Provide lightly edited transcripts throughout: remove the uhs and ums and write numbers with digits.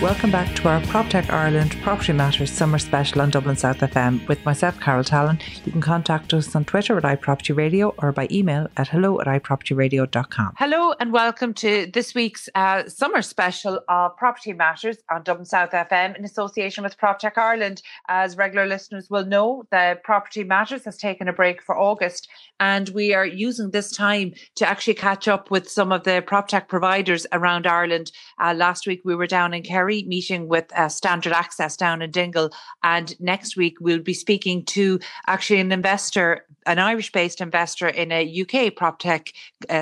Welcome back to our PropTech Ireland Property Matters Summer Special on Dublin South FM with myself, Carol Tallon. You can contact us on Twitter at iPropertyRadio or by email at hello@iPropertyRadio.com. Hello and welcome to this week's Summer Special of Property Matters on Dublin South FM in association with PropTech Ireland. As regular listeners will know, the Property Matters has taken a break for August, and we are using this time to actually catch up with some of the PropTech providers around Ireland. Last week we were down in Kerry meeting with Standard Access down in Dingle, and next week we'll be speaking to actually an investor, an Irish-based investor in a UK PropTech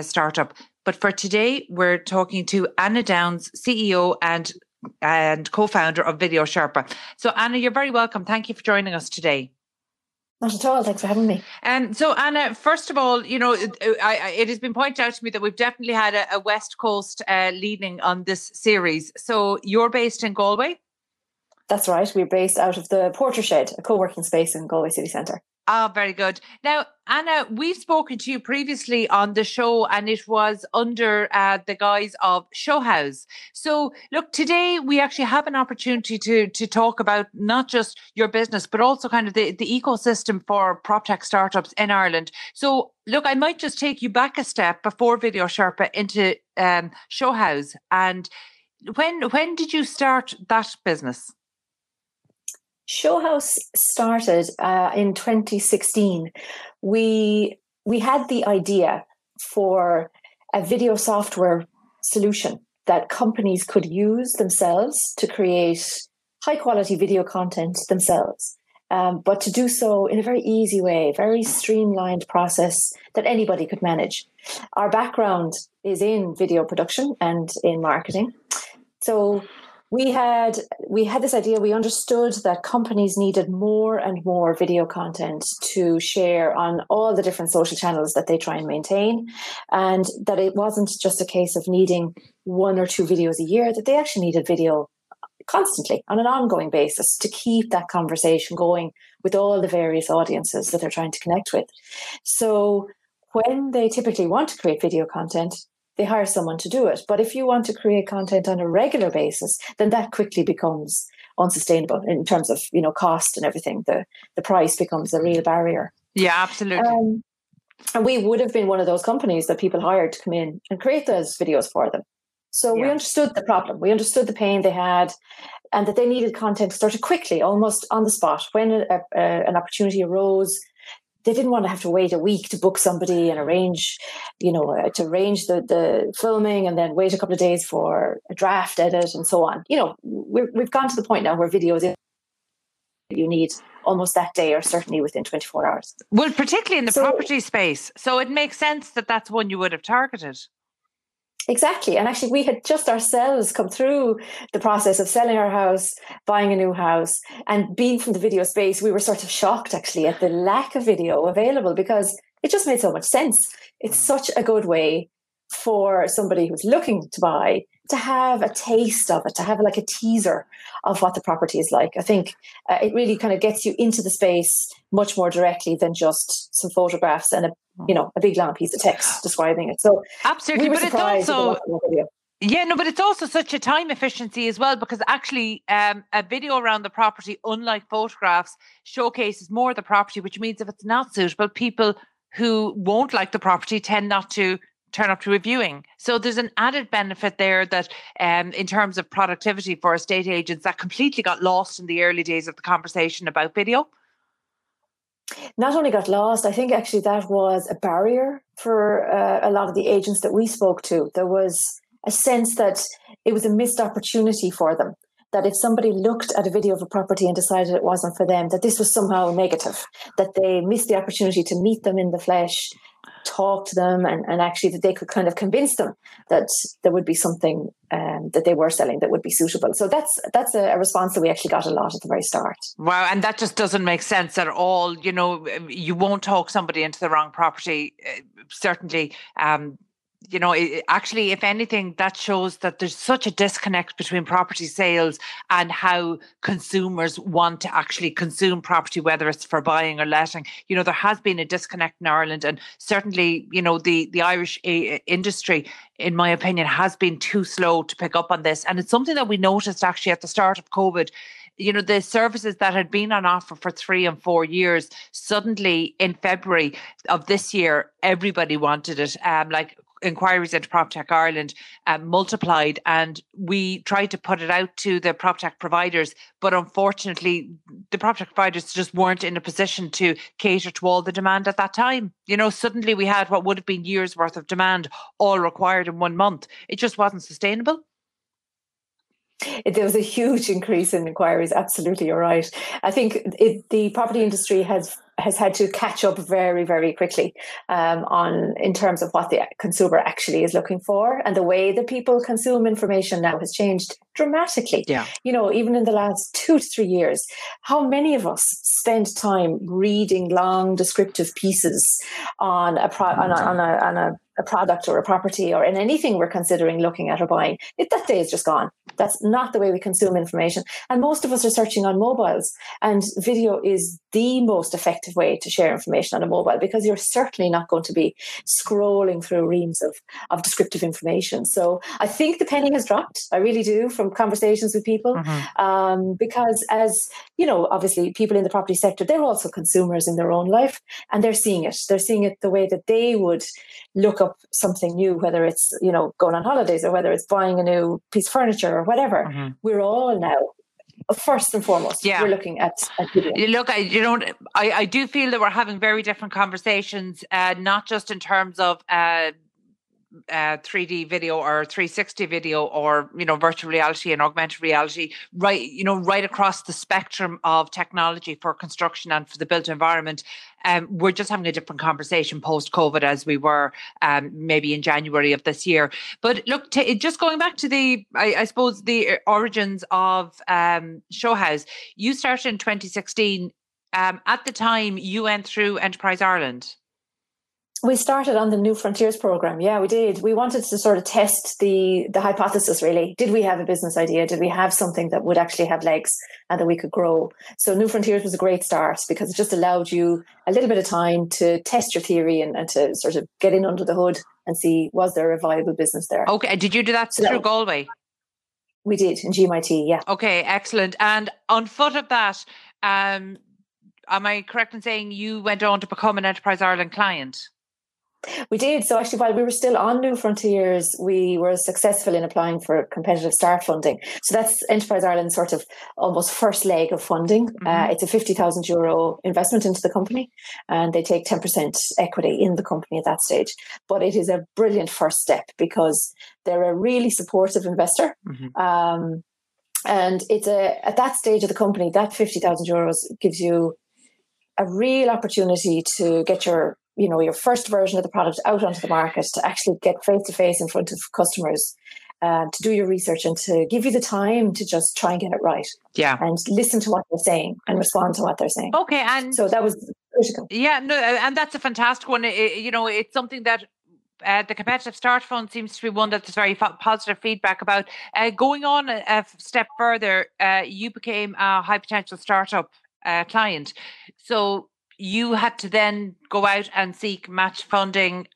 startup. But for today, we're talking to Anna Downes, CEO and co-founder of VideoSherpa. So Anna, you're very welcome. Thank you for joining us today. Not at all. Thanks for having me. So, Anna, first of all, you know, it has been pointed out to me that we've definitely had a West Coast leaning on this series. So you're based in Galway? That's right. We're based out of the Porter Shed, a co-working space in Galway city centre. Oh, very good. Now, Anna, we've spoken to you previously on the show, and it was under the guise of Showhouse. So, look, today we actually have an opportunity to talk about not just your business, but also kind of the ecosystem for PropTech startups in Ireland. So, look, I might just take you back a step before VideoSherpa into Showhouse. And when did you start that business? Showhouse started in 2016. We had the idea for a video software solution that companies could use themselves to create high quality video content themselves, but to do so in a very easy way, very streamlined process that anybody could manage. Our background is in video production and in marketing. So we had this idea. We understood that companies needed more and more video content to share on all the different social channels that they try and maintain, and that it wasn't just a case of needing one or two videos a year, that they actually needed video constantly on an ongoing basis to keep that conversation going with all the various audiences that they're trying to connect with. So when they typically want to create video content, they hire someone to do it. But if you want to create content on a regular basis, then that quickly becomes unsustainable in terms of, you know, cost and everything. The price becomes a real barrier. Yeah, absolutely. And we would have been one of those companies that people hired to come in and create those videos for them. So yeah, we understood the problem. We understood the pain they had, and that they needed content started quickly, almost on the spot. When an opportunity arose, they didn't want to have to wait a week to book somebody and arrange, you know, to arrange the filming and then wait a couple of days for a draft edit and so on. You know, we've gone to the point now where videos you need almost that day, or certainly within 24 hours. Well, particularly in the property space. So it makes sense that that's one you would have targeted. Exactly. And actually, we had just ourselves come through the process of selling our house, buying a new house, and being from the video space, we were sort of shocked actually at the lack of video available, because it just made so much sense. It's such a good way for somebody who's looking to buy to have a taste of it, to have like a teaser of what the property is like. I think it really kind of gets you into the space much more directly than just some photographs and a big long piece of text describing it. So absolutely, but it's also, yeah, no, but it's also such a time efficiency as well, because actually a video around the property, unlike photographs, showcases more of the property, which means if it's not suitable, people who won't like the property tend not to turn up to reviewing. So there's an added benefit there that in terms of productivity for estate agents that completely got lost in the early days of the conversation about video. Not only got lost, I think actually that was a barrier for a lot of the agents that we spoke to. There was a sense that it was a missed opportunity for them, that if somebody looked at a video of a property and decided it wasn't for them, that this was somehow negative, that they missed the opportunity to meet them in the flesh, talk to them, and actually that they could kind of convince them that there would be something that they were selling that would be suitable. So that's a response that we actually got a lot at the very start. Wow, and that just doesn't make sense at all. You know, you won't talk somebody into the wrong property, certainly you know, it, actually, if anything, that shows that there's such a disconnect between property sales and how consumers want to actually consume property, whether it's for buying or letting. You know, there has been a disconnect in Ireland, and certainly, you know, the Irish industry, in my opinion, has been too slow to pick up on this. And it's something that we noticed actually at the start of COVID. You know, the services that had been on offer for 3 and 4 years, suddenly in February of this year, everybody wanted it. Like inquiries into PropTech Ireland multiplied, and we tried to put it out to the PropTech providers, but unfortunately the PropTech providers just weren't in a position to cater to all the demand at that time. You know, suddenly we had what would have been years worth of demand all required in 1 month. It just wasn't sustainable. There was a huge increase in inquiries. Absolutely, you're right. I think the property industry has had to catch up very, very quickly on in terms of what the consumer actually is looking for, and the way that people consume information now has changed dramatically. Yeah. You know, even in the last 2 to 3 years, how many of us spend time reading long descriptive pieces on a product or a property or in anything we're considering looking at or buying? That day is just gone. That's not the way we consume information. And most of us are searching on mobiles, and video is the most effective way to share information on a mobile, because you're certainly not going to be scrolling through reams of descriptive information. So I think the penny has dropped. I really do, from conversations with people, because, as you know, obviously people in the property sector, they're also consumers in their own life, and they're seeing it. They're seeing it the way that they would look up something new, whether it's, you know, going on holidays or whether it's buying a new piece of furniture or whatever. We're all now, first and foremost, we're looking at video. Look, I do feel that we're having very different conversations, not just in terms of 3D video or 360 video or, you know, virtual reality and augmented reality, right, you know, right across the spectrum of technology for construction and for the built environment. We're just having a different conversation post-COVID as we were maybe in January of this year. But look, just going back to the, I suppose, the origins of Showhouse, you started in 2016. At the time, you went through Enterprise Ireland. We started on the New Frontiers program. Yeah, we did. We wanted to sort of test the hypothesis, really. Did we have a business idea? Did we have something that would actually have legs and that we could grow? So New Frontiers was a great start, because it just allowed you a little bit of time to test your theory and to sort of get in under the hood and see, was there a viable business there? Okay. Did you do that through Galway? We did, in GMIT, yeah. Okay, excellent. And on foot of that, am I correct in saying you went on to become an Enterprise Ireland client? We did. So actually, while we were still on New Frontiers, we were successful in applying for competitive start funding. So that's Enterprise Ireland's sort of almost first leg of funding. It's a €50,000 investment into the company, and they take 10% equity in the company at that stage. But it is a brilliant first step, because they're a really supportive investor. And it's at that stage of the company, that €50,000 gives you a real opportunity to get your, you know, your first version of the product out onto the market, to actually get face-to-face in front of customers, to do your research and to give you the time to just try and get it right. Yeah. And listen to what they're saying and respond to what they're saying. Okay. And so that was critical. Yeah. No, and that's a fantastic one. You know, it's something that the Competitive Start Fund seems to be one that there's very positive feedback about. Going on a step further, you became a high potential startup client. So you had to then go out and seek match funding.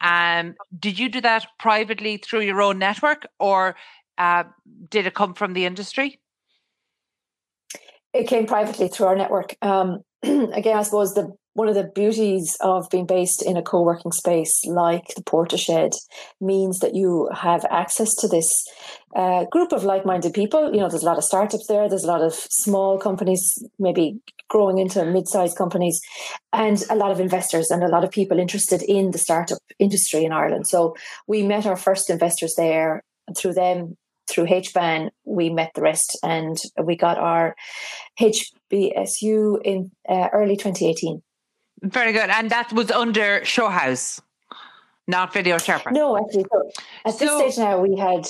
Did you do that privately through your own network, or did it come from the industry? It came privately through our network. Again, I suppose one of the beauties of being based in a co-working space like the Porter Shed means that you have access to this group of like-minded people. You know, there's a lot of startups there. There's a lot of small companies, maybe growing into mid-sized companies, and a lot of investors and a lot of people interested in the startup industry in Ireland. So we met our first investors there, and through them, through HBAN, we met the rest, and we got our HBSU in early 2018. Very good. And that was under Showhouse, not VideoSherpa? No, actually. No. This stage now, we had...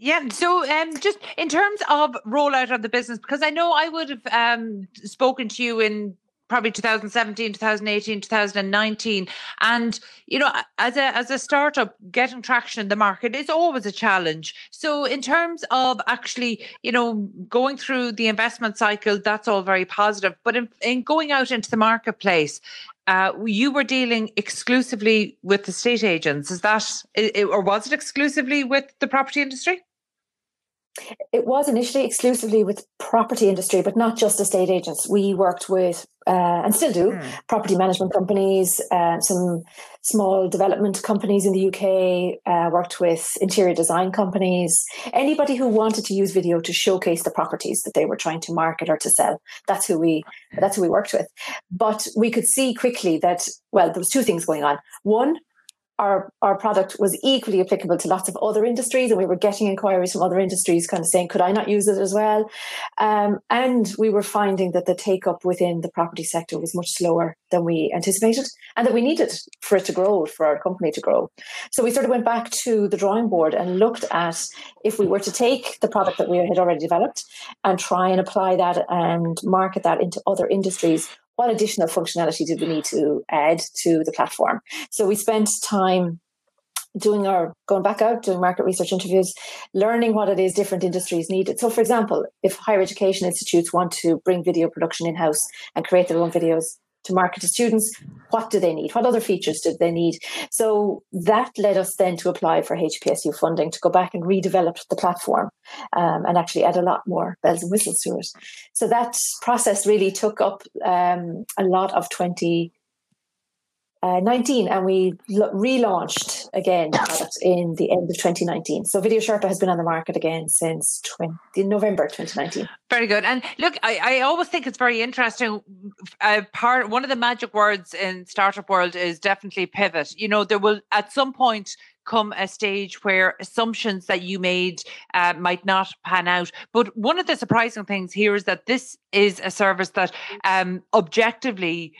Yeah. So just in terms of rollout of the business, because I know I would have spoken to you in probably 2017, 2018, 2019. And, you know, as a startup, getting traction in the market is always a challenge. So in terms of actually, you know, going through the investment cycle, that's all very positive. But in going out into the marketplace, you were dealing exclusively with the estate agents. Is that, or was it exclusively with the property industry? It was initially exclusively with property industry, but not just estate agents. We worked with, and still do, property management companies, some small development companies in the UK, worked with interior design companies, anybody who wanted to use video to showcase the properties that they were trying to market or to sell. That's who we worked with. But we could see quickly that, well, there was two things going on. One, our product was equally applicable to lots of other industries, and we were getting inquiries from other industries kind of saying, could I not use it as well? And we were finding that the take-up within the property sector was much slower than we anticipated, and that we needed for it to grow, for our company to grow. So we sort of went back to the drawing board and looked at if we were to take the product that we had already developed and try and apply that and market that into other industries, what additional functionality did we need to add to the platform? So we spent time going back out, doing market research interviews, learning what it is different industries needed. So for example, if higher education institutes want to bring video production in-house and create their own videos to market to students, what do they need? What other features did they need? So that led us then to apply for HBSU funding to go back and redevelop the platform and actually add a lot more bells and whistles to it. So that process really took up a lot of 2019, and we relaunched again the product in the end of 2019. So VideoSherpa has been on the market again since November 2019. Very good. And look, I always think it's very interesting. One of the magic words in startup world is definitely pivot. You know, there will at some point come a stage where assumptions that you made might not pan out. But one of the surprising things here is that this is a service that objectively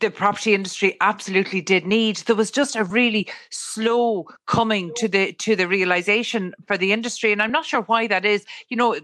the property industry absolutely did need. There was just a really slow coming to the realization for the industry, and I'm not sure why that is. You know,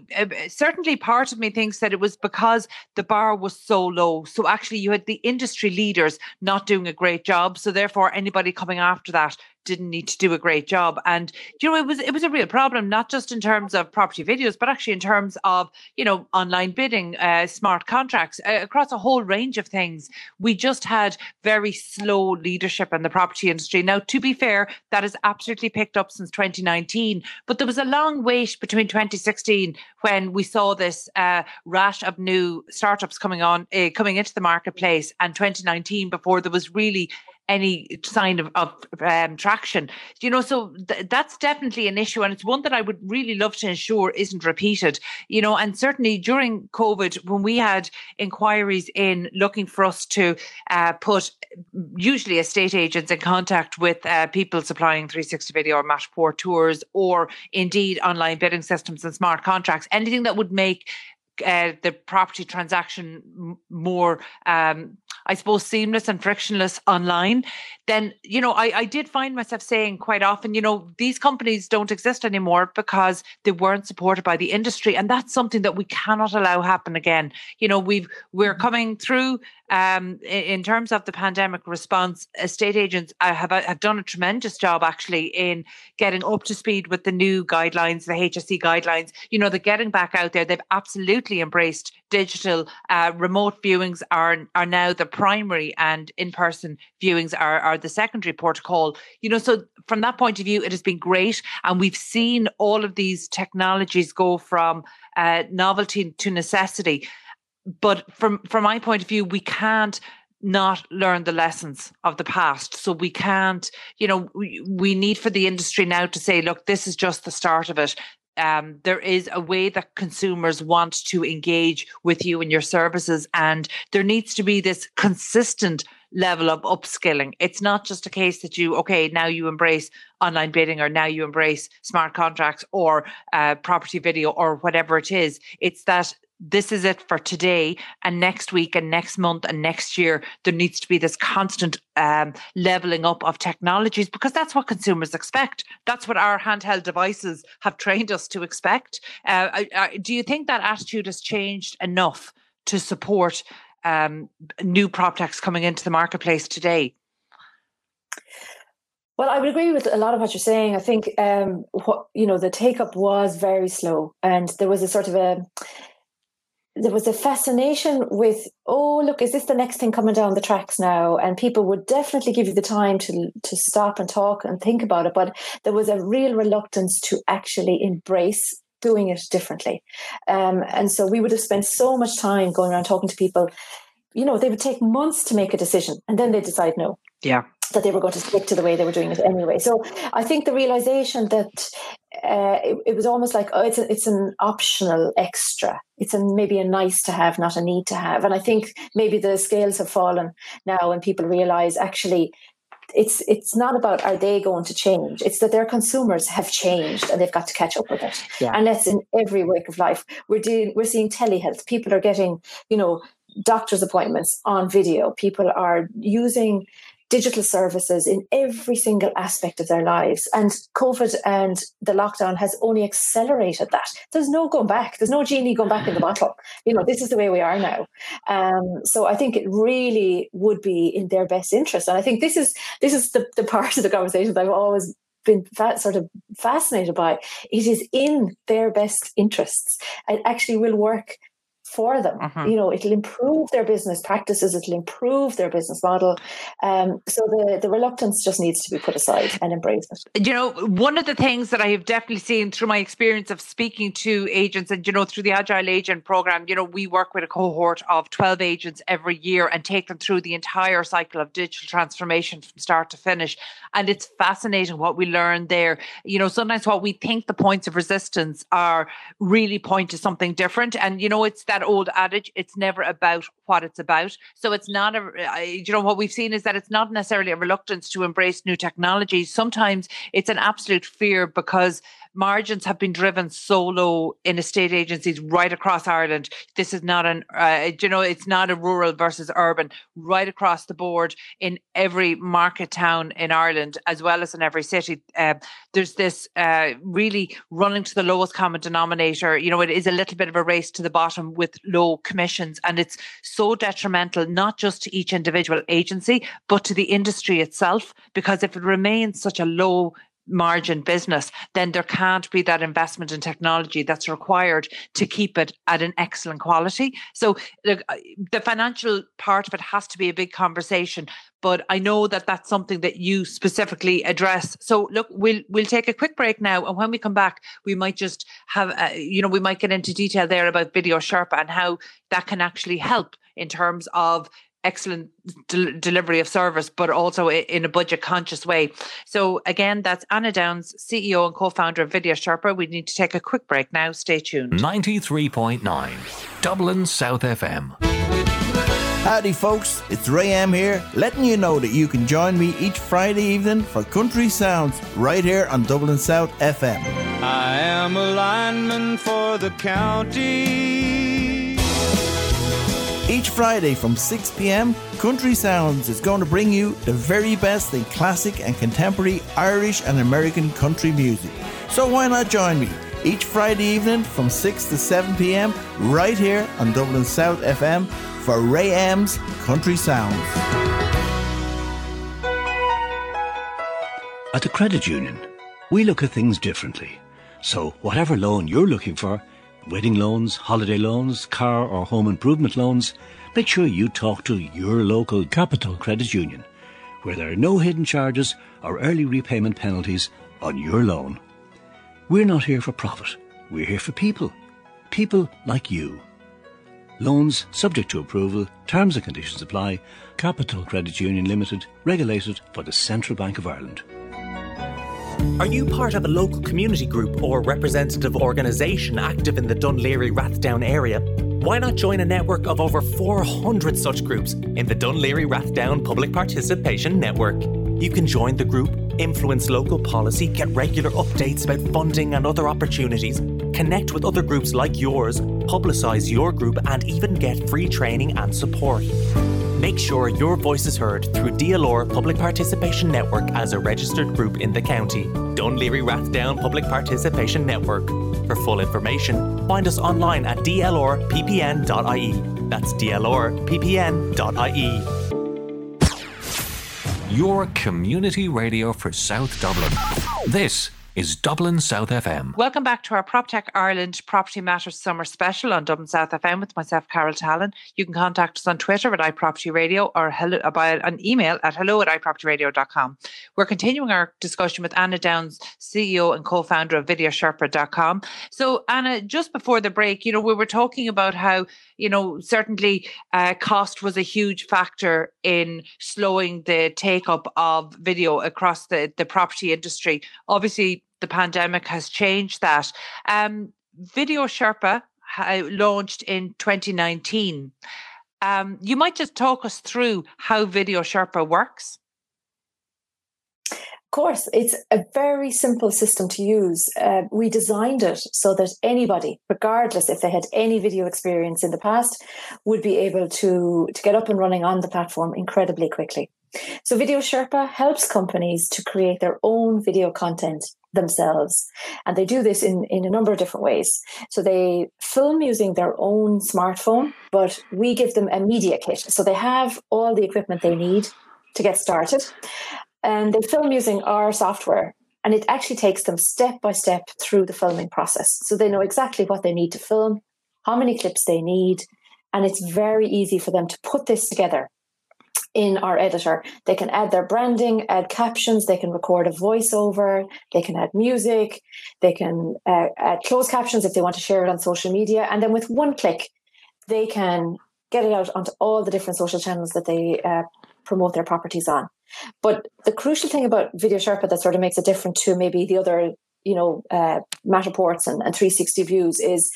certainly part of me thinks that it was because the bar was so low. So actually, you had the industry leaders not doing a great job. So therefore, anybody coming after that didn't need to do a great job. And you know, it was a real problem, not just in terms of property videos, but actually in terms of, you know, online bidding, smart contracts, across a whole range of things. We just had very slow leadership in the property industry. Now, to be fair, that has absolutely picked up since 2019, but there was a long wait between 2016 when we saw this rash of new startups coming into the marketplace, and 2019 before there was really any sign of traction, you know. So that's definitely an issue, and it's one that I would really love to ensure isn't repeated, you know. And certainly during COVID, when we had inquiries in looking for us to put usually estate agents in contact with people supplying 360 video or Matterport tours, or indeed online bidding systems and smart contracts, anything that would make the property transaction more, I suppose, seamless and frictionless online, then, you know, I did find myself saying quite often, you know, these companies don't exist anymore because they weren't supported by the industry. And that's something that we cannot allow happen again. You know, we're coming through, in terms of the pandemic response, estate agents have done a tremendous job actually in getting up to speed with the new guidelines, the HSE guidelines. You know, they're getting back out there. They've absolutely embraced digital. Remote viewings are now the primary, and in-person viewings are the secondary protocol. You know, so from that point of view, it has been great. And we've seen all of these technologies go from novelty to necessity. But from my point of view, we can't not learn the lessons of the past. So we can't, you know, we need for the industry now to say, look, this is just the start of it. There is a way that consumers want to engage with you and your services, and there needs to be this consistent level of upskilling. It's not just a case that now you embrace online bidding, or now you embrace smart contracts, or property video, or whatever it is. It's that this is it for today, and next week and next month and next year, there needs to be this constant leveling up of technologies, because that's what consumers expect. That's what our handheld devices have trained us to expect. Do you think that attitude has changed enough to support new PropTechs coming into the marketplace today? Well, I would agree with a lot of what you're saying. I think, the take up was very slow, and there was a sort of a fascination with, oh, look, is this the next thing coming down the tracks now? And people would definitely give you the time to stop and talk and think about it. But there was a real reluctance to actually embrace doing it differently. And so we would have spent so much time going around talking to people. You know, they would take months to make a decision, and then they decide no. Yeah. That they were going to stick to the way they were doing it anyway. So I think the realization that it was almost like, oh, it's an optional extra. It's maybe a nice to have, not a need to have. And I think maybe the scales have fallen now, and people realize actually it's not about are they going to change. It's that their consumers have changed and they've got to catch up with it. Yeah. And that's in every wake of life. We're seeing telehealth. People are getting, doctor's appointments on video. People are using digital services in every single aspect of their lives. And COVID and the lockdown has only accelerated that. There's no going back. There's no genie going back in the bottle. This is the way we are now. So I think it really would be in their best interest. And I think this is the part of the conversation that I've always been sort of fascinated by. It is in their best interests. It actually will work for them. It'll improve their business practices, it'll improve their business model, so the reluctance just needs to be put aside and embraced. One of the things that I have definitely seen through my experience of speaking to agents, and through the Agile Agent program, we work with a cohort of 12 agents every year and take them through the entire cycle of digital transformation from start to finish. And it's fascinating what we learn there. Sometimes what we think the points of resistance are really point to something different. And it's that old adage, it's never about what it's about. So it's not what we've seen is that it's not necessarily a reluctance to embrace new technology. Sometimes it's an absolute fear, because margins have been driven so low in estate agencies right across Ireland. This is not it's not a rural versus urban, right across the board in every market town in Ireland, as well as in every city. There's this really running to the lowest common denominator. It is a little bit of a race to the bottom with low commissions, and it's so detrimental, not just to each individual agency, but to the industry itself, because if it remains such a low margin business, then there can't be that investment in technology that's required to keep it at an excellent quality. So the financial part of it has to be a big conversation, but I know that that's something that you specifically address. So look, we'll take a quick break now, and when we come back, we might just have we might get into detail there about VideoSherpa and how that can actually help in terms of excellent delivery of service, but also in a budget conscious way. So again, that's Anna Downes, CEO and co-founder of VideoSherpa. We need to take a quick break now. Stay tuned. 93.9 Dublin South FM. Howdy folks, it's Ray M here, letting you know that you can join me each Friday evening for Country Sounds right here on Dublin South FM. I am a lineman for the county. Each Friday from 6 p.m, Country Sounds is going to bring you the very best in classic and contemporary Irish and American country music. So why not join me each Friday evening from 6 to 7 p.m, right here on Dublin South FM for Ray M's Country Sounds. At the credit union, we look at things differently. So whatever loan you're looking for, wedding loans, holiday loans, car or home improvement loans, make sure you talk to your local Capital Credit Union, where there are no hidden charges or early repayment penalties on your loan. We're not here for profit. We're here for people. People like you. Loans subject to approval. Terms and conditions apply. Capital Credit Union Limited. Regulated by the Central Bank of Ireland. Are you part of a local community group or representative organisation active in the Dún Laoghaire-Rathdown area? Why not join a network of over 400 such groups in the Dún Laoghaire-Rathdown Public Participation Network? You can join the group, influence local policy, get regular updates about funding and other opportunities, connect with other groups like yours, publicise your group, and even get free training and support. Make sure your voice is heard through DLR Public Participation Network as a registered group in the county. Dún Laoghaire-Rathdown Public Participation Network. For full information, find us online at dlrppn.ie. That's dlrppn.ie. Your community radio for South Dublin. This is Dublin South FM. Welcome back to our PropTech Ireland Property Matters Summer Special on Dublin South FM with myself, Carol Tallon. You can contact us on Twitter at iPropertyRadio or by an email at hello@iPropertyRadio.com. We're continuing our discussion with Anna Downes, CEO and co-founder of VideoSherpa.com. So, Anna, just before the break, we were talking about how, certainly cost was a huge factor in slowing the take-up of video across the property industry. Obviously, the pandemic has changed that. VideoSherpa launched in 2019. You might just talk us through how VideoSherpa works. Of course, it's a very simple system to use. We designed it so that anybody, regardless if they had any video experience in the past, would be able to get up and running on the platform incredibly quickly. So VideoSherpa helps companies to create their own video content themselves. And they do this in a number of different ways. So they film using their own smartphone, but we give them a media kit. So they have all the equipment they need to get started. And they film using our software, and it actually takes them step by step through the filming process. So they know exactly what they need to film, how many clips they need, and it's very easy for them to put this together in our editor. They can add their branding, add captions, they can record a voiceover, they can add music, they can add closed captions if they want to share it on social media. And then with one click, they can get it out onto all the different social channels that they promote their properties on. But the crucial thing about VideoSherpa that sort of makes it different to maybe the other, Matterports and 360 views is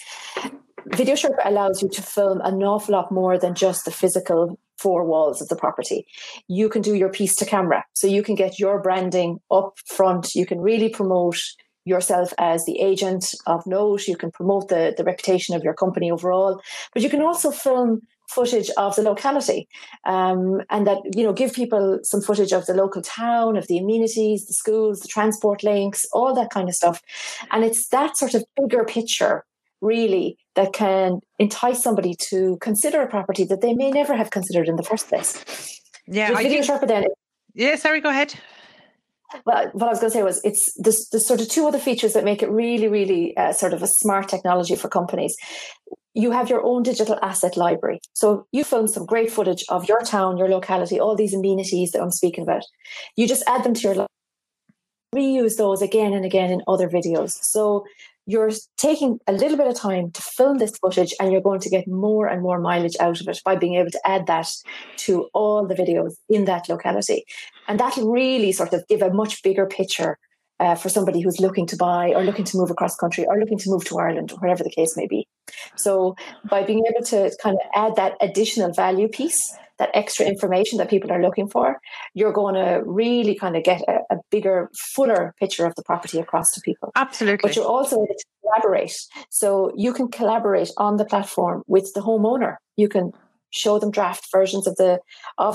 VideoSherpa allows you to film an awful lot more than just the physical four walls of the property. You can do your piece to camera. So you can get your branding up front. You can really promote yourself as the agent of note. You can promote the reputation of your company overall. But you can also film footage of the locality and that give people some footage of the local town, of the amenities, the schools, the transport links, all that kind of stuff. And it's that sort of bigger picture really that can entice somebody to consider a property that they may never have considered in the first place. Go ahead. Well, what I was going to say was it's the sort of two other features that make it really, really sort of a smart technology for companies. You have your own digital asset library. So you film some great footage of your town, your locality, all these amenities that I'm speaking about. You just add them to your library, reuse those again and again in other videos. So you're taking a little bit of time to film this footage and you're going to get more and more mileage out of it by being able to add that to all the videos in that locality. And that'll really sort of give a much bigger picture for somebody who's looking to buy or looking to move across country or looking to move to Ireland or wherever the case may be. So by being able to kind of add that additional value piece, that extra information that people are looking for, you're going to really kind of get a bigger, fuller picture of the property across to people. Absolutely. But you're also able to collaborate. So you can collaborate on the platform with the homeowner. You can show them draft versions of the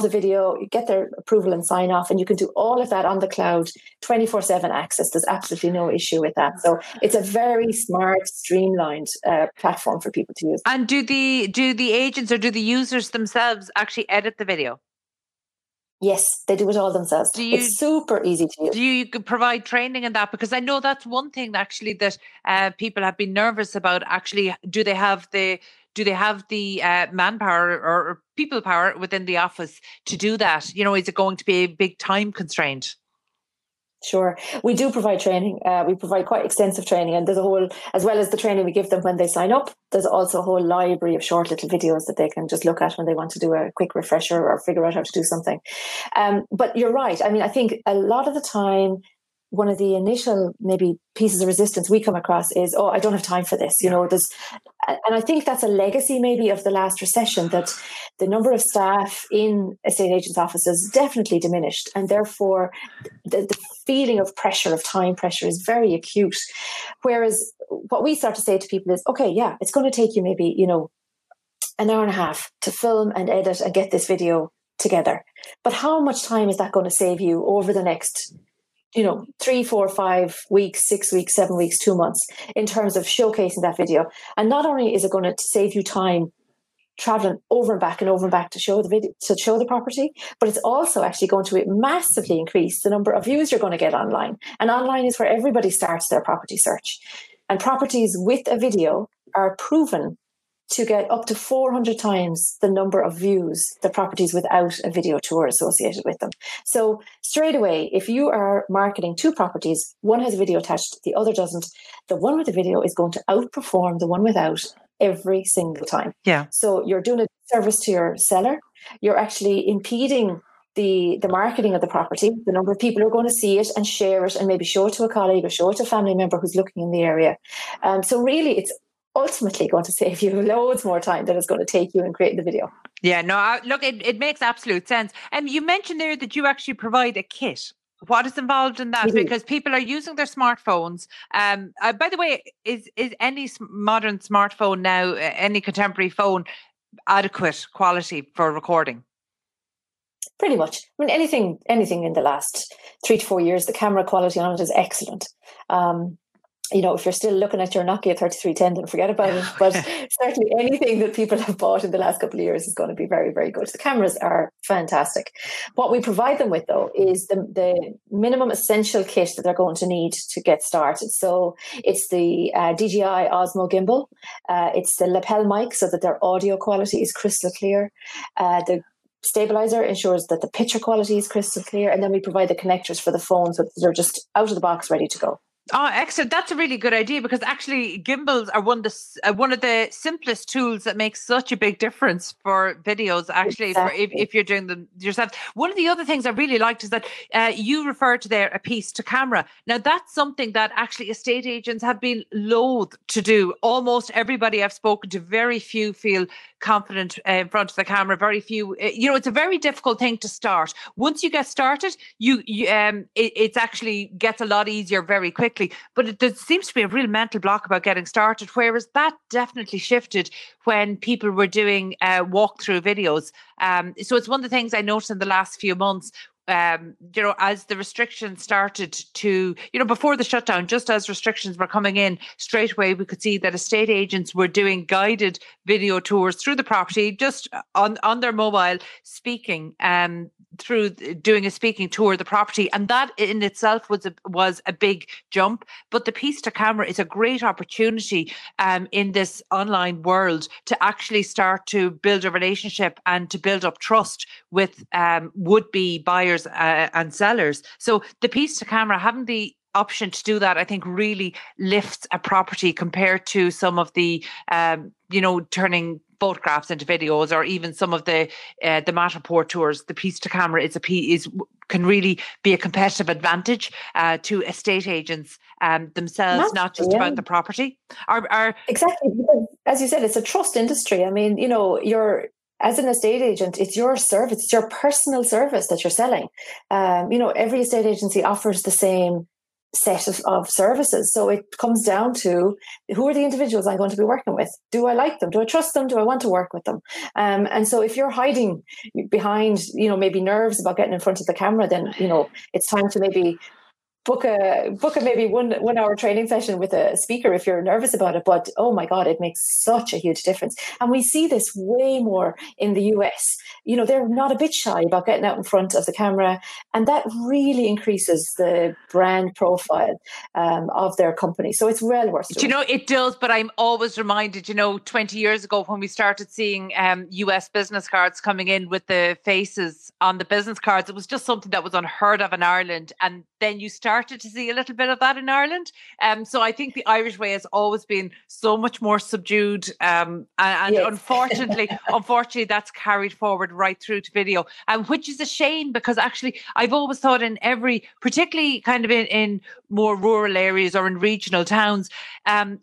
video, you get their approval and sign off, and you can do all of that on the cloud, 24/7 access. There's absolutely no issue with that. So it's a very smart, streamlined platform for people to use. And do the agents or do the users themselves actually edit the video? Yes, they do it all themselves. It's super easy to use. Do you provide training in that? Because I know that's one thing actually that people have been nervous about. Actually, do they have the manpower or people power within the office to do that? Is it going to be a big time constraint? Sure. We do provide training. We provide quite extensive training, and there's a whole, as well as the training we give them when they sign up, there's also a whole library of short little videos that they can just look at when they want to do a quick refresher or figure out how to do something. But you're right. I mean, I think a lot of the time, one of the initial maybe pieces of resistance we come across is, oh, I don't have time for this. And I think that's a legacy maybe of the last recession, that the number of staff in estate agents' offices definitely diminished. And therefore, the feeling of pressure, of time pressure, is very acute. Whereas what we start to say to people is, okay, yeah, it's going to take you maybe, an hour and a half to film and edit and get this video together. But how much time is that going to save you over the next 3, 4, 5 weeks, 6 weeks, 7 weeks, 2 months in terms of showcasing that video? And not only is it going to save you time traveling over and back and over and back to show the video, to show the property, but it's also actually going to massively increase the number of views you're going to get online. And online is where everybody starts their property search. And properties with a video are proven to get up to 400 times the number of views the properties without a video tour associated with them. So straight away, if you are marketing two properties, one has a video attached, the other doesn't, the one with the video is going to outperform the one without every single time. Yeah. So you're doing a service to your seller. You're actually impeding the marketing of the property, the number of people who are going to see it and share it and maybe show it to a colleague or show it to a family member who's looking in the area. So really, it's ultimately going to save you loads more time than it's going to take you in creating the video. Yeah, no, look, it makes absolute sense. And you mentioned there that you actually provide a kit. What is involved in that? Mm-hmm. Because people are using their smartphones. By the way, is any modern smartphone now, any contemporary phone, adequate quality for recording? Pretty much. I mean, anything in the last 3 to 4 years, the camera quality on it is excellent. You know, if you're still looking at your Nokia 3310, then forget about it. But certainly anything that people have bought in the last couple of years is going to be very, very good. The cameras are fantastic. What we provide them with, though, is the minimum essential kit that they're going to need to get started. So it's the DJI Osmo gimbal. It's the lapel mic so that their audio quality is crystal clear. The stabilizer ensures that the picture quality is crystal clear. And then we provide the connectors for the phone so that they're just out of the box, ready to go. Oh, excellent. That's a really good idea, because actually gimbals are one of the simplest tools that makes such a big difference for videos, actually, exactly. if you're doing them yourself. One of the other things I really liked is that you referred to there a piece to camera. Now, that's something that actually estate agents have been loath to do. Almost everybody I've spoken to, very few feel confident in front of the camera, very few. You know, it's a very difficult thing to start. Once you get started, it's actually gets a lot easier very quickly. But there seems to be a real mental block about getting started, whereas that definitely shifted when people were doing walkthrough videos. So it's one of the things I noticed in the last few months, you know, as the restrictions started to, you know, before the shutdown, just as restrictions were coming in straight away, we could see that estate agents were doing guided video tours through the property, just on their mobile, speaking doing a speaking tour of the property. And that in itself was a big jump. But the piece to camera is a great opportunity in this online world to actually start to build a relationship and to build up trust with would-be buyers and sellers. So the piece to camera, having the option to do that, I think really lifts a property compared to some of the, you know, turning photographs into videos, or even some of the Matterport tours. The piece to camera can really be a competitive advantage to estate agents themselves, not just about the property. Exactly, because as you said, it's a trust industry. I mean, you know, as an estate agent, it's your service, it's your personal service that you're selling. You know, every estate agency offers the same set of services. So it comes down to, who are the individuals I'm going to be working with? Do I like them? Do I trust them? Do I want to work with them? And so if you're hiding behind, you know, maybe nerves about getting in front of the camera, then, you know, it's time to maybe book a maybe one hour training session with a speaker if you're nervous about it. But oh my God, it makes such a huge difference. And we see this way more in the US. You know, they're not a bit shy about getting out in front of the camera. And that really increases the brand profile of their company. So it's well worth it. You know, it does. But I'm always reminded, you know, 20 years ago when we started seeing US business cards coming in with the faces on the business cards, it was just something that was unheard of in Ireland. And then you started to see a little bit of that in Ireland. So I think the Irish way has always been so much more subdued. And yes. unfortunately, that's carried forward right through to video, which is a shame, because actually I've always thought in every, particularly kind of in more rural areas or in regional towns,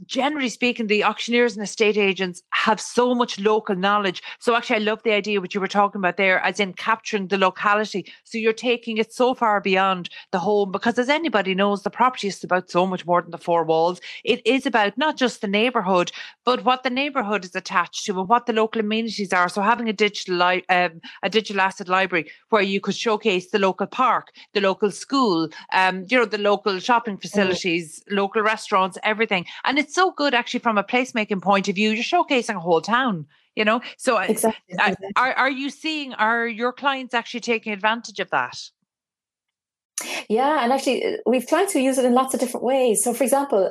generally speaking, the auctioneers and estate agents have so much local knowledge. So actually I love the idea what you were talking about there, as in capturing the locality. So you're taking it so far beyond the home, because as anybody knows, the property is about so much more than the four walls. It is about not just the neighbourhood, but what the neighbourhood is attached to and what the local amenities are. So having a digital asset library where you could showcase the local park, the local school, you know, the local shopping facilities, local restaurants, everything. And it's so good actually from a placemaking point of view. You're showcasing a whole town. you know. So exactly. Are you seeing, are your clients actually taking advantage of that? Yeah, and actually we've clients who use it in lots of different ways. So for example,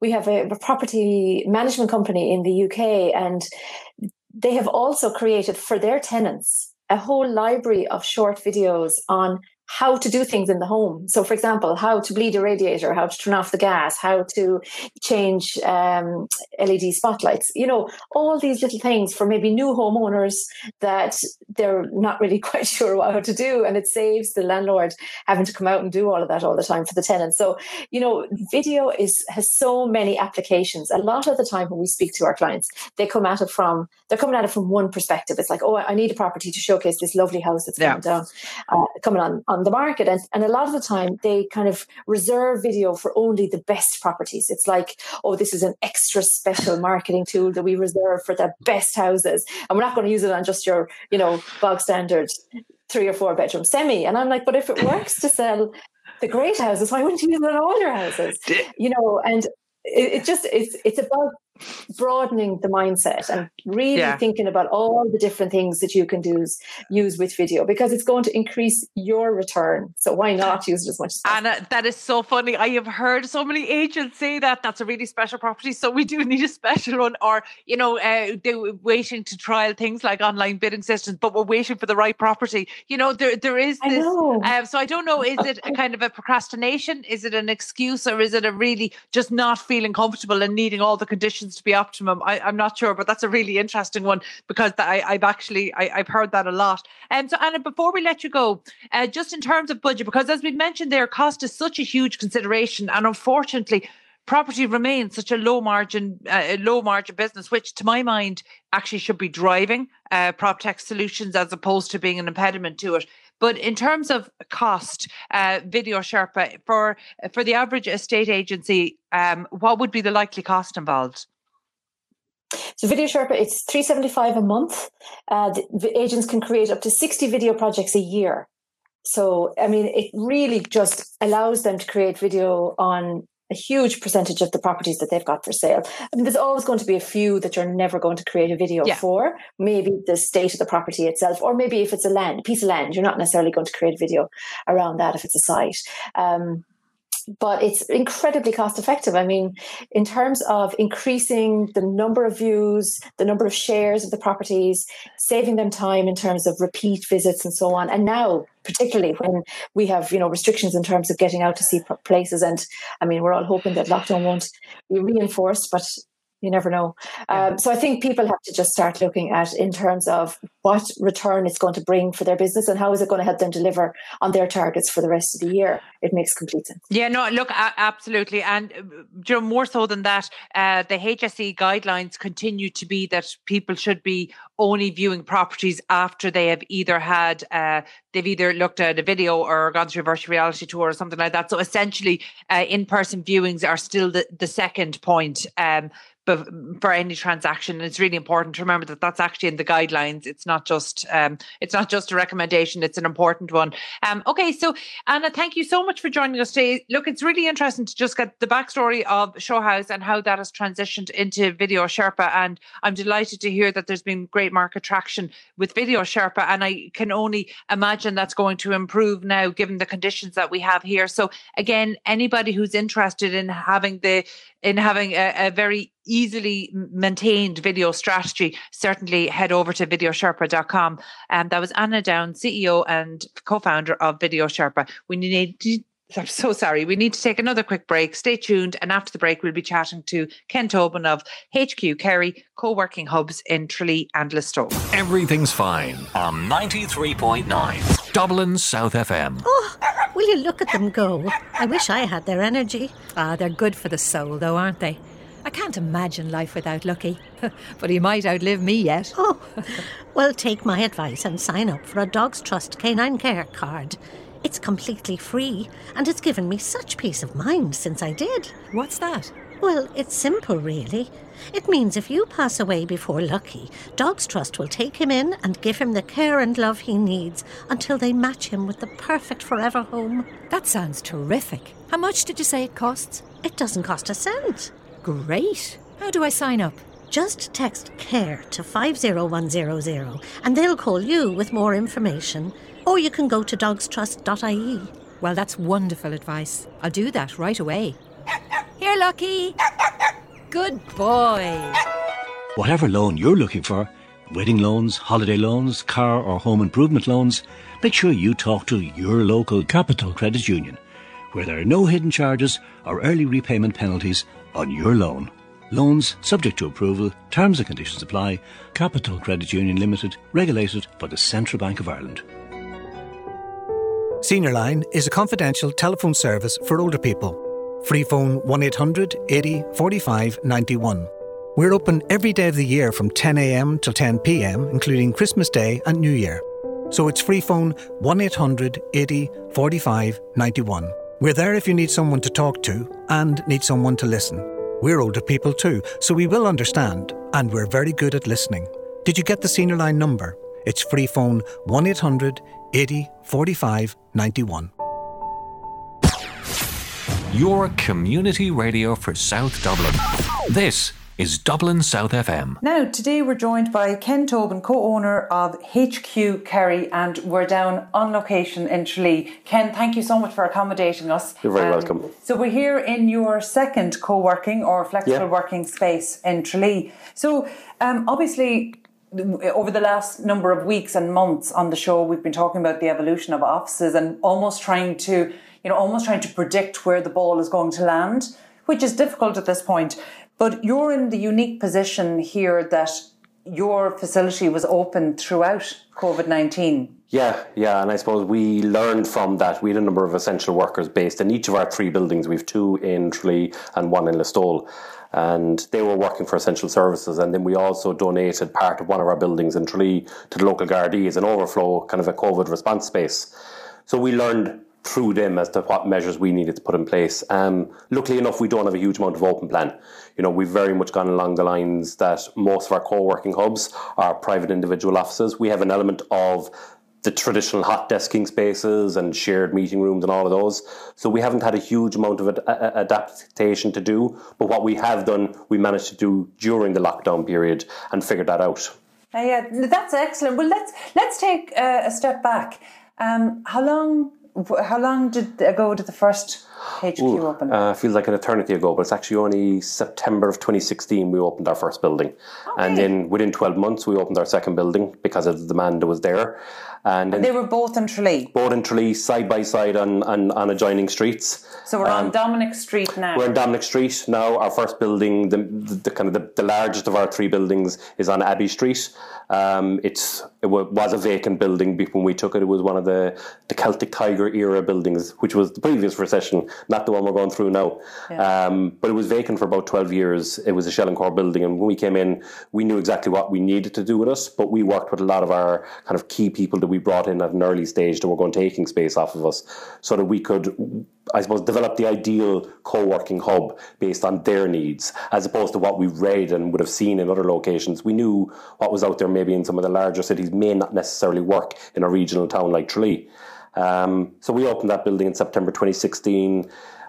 we have a property management company in the UK, and they have also created for their tenants a whole library of short videos on how to do things in the home. So for example, how to bleed a radiator, how to turn off the gas, how to change LED spotlights, you know, all these little things for maybe new homeowners that they're not really quite sure how to do. And it saves the landlord having to come out and do all of that all the time for the tenant. So, you know, video has so many applications. A lot of the time when we speak to our clients, they're coming at it from one perspective. It's like, oh, I need a property to showcase this lovely house that's coming down, coming on the market, and a lot of the time they kind of reserve video for only the best properties. It's like, oh, this is an extra special marketing tool that we reserve for the best houses, and we're not going to use it on just your, you know, bog standard 3 or 4 bedroom semi. And I'm like, but if it works to sell the great houses, why wouldn't you use it on all your houses? You know, and it's about broadening the mindset and really thinking about all the different things that you can use with video, because it's going to increase your return. So why not use it as much as possible? Anna, that is so funny. I have heard so many agents say that that's a really special property, so we do need a special one. Or, you know, they were waiting to trial things like online bidding systems, but we're waiting for the right property. You know, there is this. So I don't know, is it a kind of a procrastination? Is it an excuse, or is it a really just not feeling comfortable and needing all the conditions to be optimum? I'm not sure, but that's a really interesting one, because I've heard that a lot. And so, Anna, before we let you go, just in terms of budget, because as we mentioned there, cost is such a huge consideration, and unfortunately property remains such a low margin business, which to my mind actually should be driving PropTech solutions as opposed to being an impediment to it. But in terms of cost, VideoSherpa, for the average estate agency, what would be the likely cost involved? So VideoSherpa, it's $375 a month. The agents can create up to 60 video projects a year. So, I mean, it really just allows them to create video on a huge percentage of the properties that they've got for sale. I mean, there's always going to be a few that you're never going to create a video for, maybe the state of the property itself, or maybe if it's a piece of land, you're not necessarily going to create a video around that if it's a site. But it's incredibly cost effective. I mean, in terms of increasing the number of views, the number of shares of the properties, saving them time in terms of repeat visits and so on. And now, particularly when we have, you know, restrictions in terms of getting out to see places. And I mean, we're all hoping that lockdown won't be reinforced, but you never know. So I think people have to just start looking at in terms of what return it's going to bring for their business and how is it going to help them deliver on their targets for the rest of the year. It makes complete sense. Yeah, no, look, absolutely. And you know, more so than that, the HSE guidelines continue to be that people should be only viewing properties after they have either looked at a video or gone through a virtual reality tour or something like that. So essentially, in-person viewings are still the second point for any transaction, and it's really important to remember that that's actually in the guidelines. It's not just a recommendation, it's an important one. Okay, so Anna, thank you so much for joining us today. Look, it's really interesting to just get the backstory of Showhouse and how that has transitioned into VideoSherpa, and I'm delighted to hear that there's been great market traction with VideoSherpa, and I can only imagine that's going to improve now given the conditions that we have here. So again, anybody who's interested in having a very easily maintained video strategy, certainly head over to VideoSherpa.com. And that was Anna Downes, CEO and co-founder of VideoSherpa. I'm so sorry. We need to take another quick break. Stay tuned. And after the break, we'll be chatting to Ken Tobin of HQ Kerry, co-working hubs in Tralee and Listowel. Everything's fine on 93.9 Dublin South FM. Oh, will you look at them go? I wish I had their energy. They're good for the soul though, aren't they? I can't imagine life without Lucky. But he might outlive me yet. Oh, well, take my advice and sign up for a Dogs Trust Canine Care card. It's completely free, and it's given me such peace of mind since I did. What's that? Well, it's simple, really. It means if you pass away before Lucky, Dogs Trust will take him in and give him the care and love he needs until they match him with the perfect forever home. That sounds terrific. How much did you say it costs? It doesn't cost a cent. Great. How do I sign up? Just text CARE to 50100 and they'll call you with more information. Or you can go to dogstrust.ie. Well, that's wonderful advice. I'll do that right away. Here, Lucky. Good boy. Whatever loan you're looking for, wedding loans, holiday loans, car or home improvement loans, make sure you talk to your local Capital Credit Union, where there are no hidden charges or early repayment penalties on your loan. Loans subject to approval, terms and conditions apply. Capital Credit Union Limited, regulated by the Central Bank of Ireland. Senior Line is a confidential telephone service for older people. Free phone 1800 80 45 91. We're open every day of the year from 10am till 10pm, including Christmas Day and New Year. So it's free phone 1800 80 45 91. We're there if you need someone to talk to and need someone to listen. We're older people too, so we will understand, and we're very good at listening. Did you get the Senior Line number? It's free phone 1800 80 45 91. Your community radio for South Dublin. This is Dublin South FM. Now, today we're joined by Ken Tobin, co-owner of HQ Kerry, and we're down on location in Tralee. Ken, thank you so much for accommodating us. You're very welcome. So we're here in your second co-working or flexible working space in Tralee. So obviously, over the last number of weeks and months on the show, we've been talking about the evolution of offices and almost trying to predict where the ball is going to land, which is difficult at this point. But you're in the unique position here that your facility was open throughout COVID-19. Yeah. And I suppose we learned from that. We had a number of essential workers based in each of our three buildings. We have two in Tralee and one in Listowel. And they were working for essential services. And then we also donated part of one of our buildings in Tralee to the local Gardaí as an overflow, kind of a COVID response space. So we learned through them as to what measures we needed to put in place. Luckily enough, we don't have a huge amount of open plan. You know, we've very much gone along the lines that most of our co-working hubs are private individual offices. We have an element of the traditional hot desking spaces and shared meeting rooms and all of those. So we haven't had a huge amount of adaptation to do, but what we have done, we managed to do during the lockdown period and figured that out. Yeah, that's excellent. Well, let's take a step back. How long did ago did the first HQ open? Feels like an eternity ago, but it's actually only September of 2016 we opened our first building. Okay. And then within 12 months we opened our second building because of the demand that was there. And they were both in Tralee? Both in Tralee, side by side on adjoining streets. So we're on Dominic Street now? We're on Dominic Street now. Our first building, the largest of our three buildings, is on Abbey Street. It was a vacant building when we took it. It was one of the Celtic Tiger era buildings, which was the previous recession, not the one we're going through now. Yeah. But it was vacant for about 12 years. It was a shell and core building, and when we came in, we knew exactly what we needed to do with us, but we worked with a lot of our kind of key people that we brought in at an early stage that were going taking space off of us so that we could, I suppose, develop the ideal co-working hub based on their needs, as opposed to what we read and would have seen in other locations. We knew what was out there maybe in some of the larger cities may not necessarily work in a regional town like Tralee. So we opened that building in September 2016.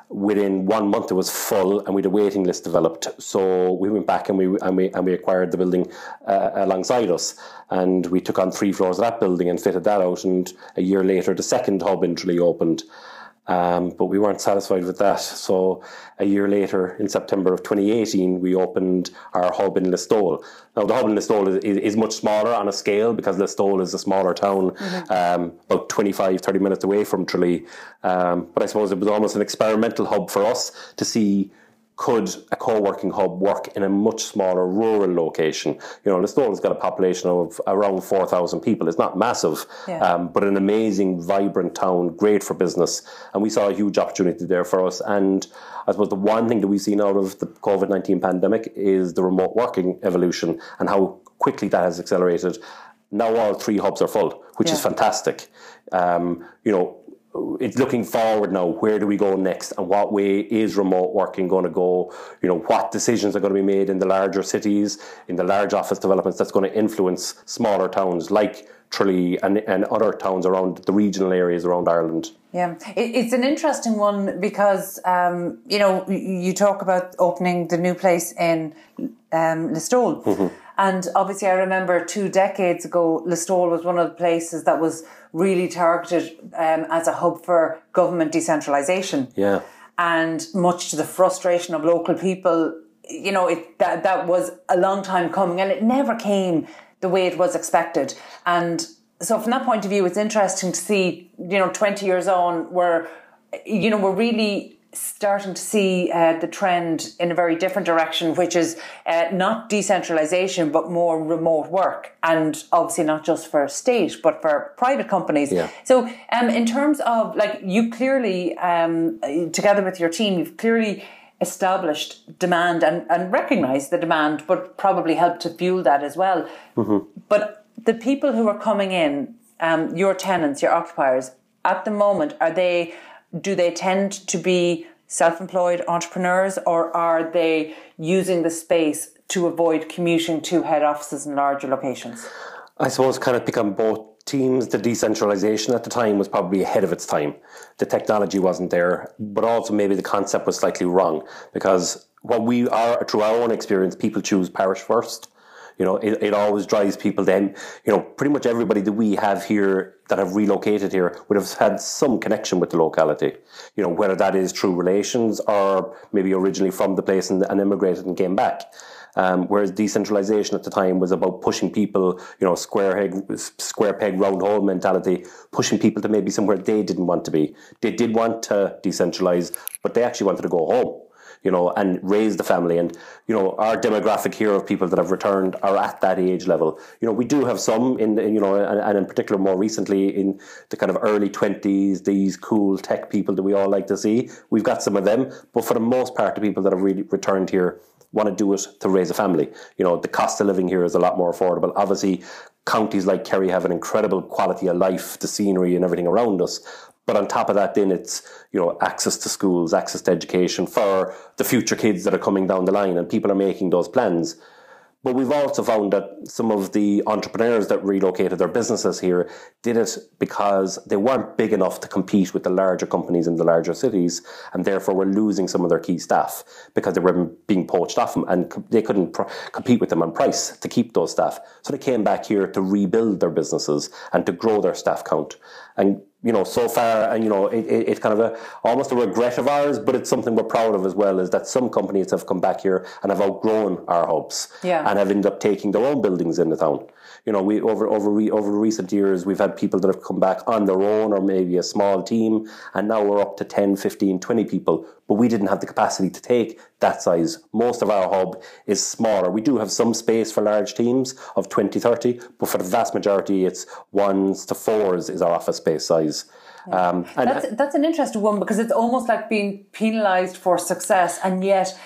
Within 1 month, it was full, and we had a waiting list developed. So we went back and we acquired the building alongside us, and we took on 3 floors of that building and fitted that out. And a year later, the second hub in Tralee opened, but we weren't satisfied with that. So a year later, in September of 2018, we opened our hub in Listowel. Now, the hub in Listowel is much smaller on a scale because Listowel is a smaller town, about 25-30 minutes away from Tralee. But I suppose it was almost an experimental hub for us to see, could a co-working hub work in a much smaller rural location? You know, Listowel's got a population of around 4,000 people. It's not massive, but an amazing, vibrant town, great for business. And we saw a huge opportunity there for us. And I suppose the one thing that we've seen out of the COVID-19 pandemic is the remote working evolution and how quickly that has accelerated. Now all 3 hubs are full, which is fantastic. You know, it's looking forward now, where do we go next, and what way is remote working going to go? You know, what decisions are going to be made in the larger cities, in the large office developments, that's going to influence smaller towns like Tralee and other towns around the regional areas around Ireland. Yeah, it's an interesting one because, you know, you talk about opening the new place in Listowel. Mm-hmm. And obviously I remember 2 decades ago, Listowel was one of the places that was really targeted as a hub for government decentralisation. Yeah. And much to the frustration of local people, you know, that was a long time coming and it never came the way it was expected. And so from that point of view, it's interesting to see, you know, 20 years on, we're really starting to see the trend in a very different direction, which is not decentralization, but more remote work. And obviously not just for state, but for private companies. Yeah. So in terms of, like, you clearly, together with your team, you've clearly established demand and recognised the demand, but probably helped to fuel that as well. Mm-hmm. But the people who are coming in, your tenants, your occupiers, at the moment, do they tend to be self-employed entrepreneurs, or are they using the space to avoid commuting to head offices in larger locations? I suppose kind of pick on both teams. The decentralization at the time was probably ahead of its time. The technology wasn't there, but also maybe the concept was slightly wrong, because through our own experience, people choose parish first. You know, it always drives people then. You know, pretty much everybody that we have here that have relocated here would have had some connection with the locality. You know, whether that is through relations or maybe originally from the place and immigrated and came back. Whereas decentralization at the time was about pushing people, you know, square peg, round hole mentality, pushing people to maybe somewhere they didn't want to be. They did want to decentralize, but they actually wanted to go home, you know, and raise the family. And, you know, our demographic here of people that have returned are at that age level. You know, we do have some and in particular more recently in the kind of early 20s, these cool tech people that we all like to see. We've got some of them, but for the most part, the people that have really returned here want to do it to raise a family. You know, the cost of living here is a lot more affordable. Obviously, counties like Kerry have an incredible quality of life, the scenery and everything around us. But on top of that, then it's, you know, access to schools, access to education for the future kids that are coming down the line, and people are making those plans. But we've also found that some of the entrepreneurs that relocated their businesses here did it because they weren't big enough to compete with the larger companies in the larger cities, and therefore were losing some of their key staff because they were being poached off them, and they couldn't compete with them on price to keep those staff. So they came back here to rebuild their businesses and to grow their staff count. And, you know, so far, and, you know, it's kind of almost a regret of ours, but it's something we're proud of as well, is that some companies have come back here and have outgrown our hubs. Yeah. And have ended up taking their own buildings in the town. You know, we over recent years, we've had people that have come back on their own or maybe a small team, and now we're up to 10, 15, 20 people. But we didn't have the capacity to take that size. Most of our hub is smaller. We do have some space for large teams of 20, 30, but for the vast majority, it's 1s to 4s is our office space size. Yeah. And that's an interesting one, because it's almost like being penalised for success, and yet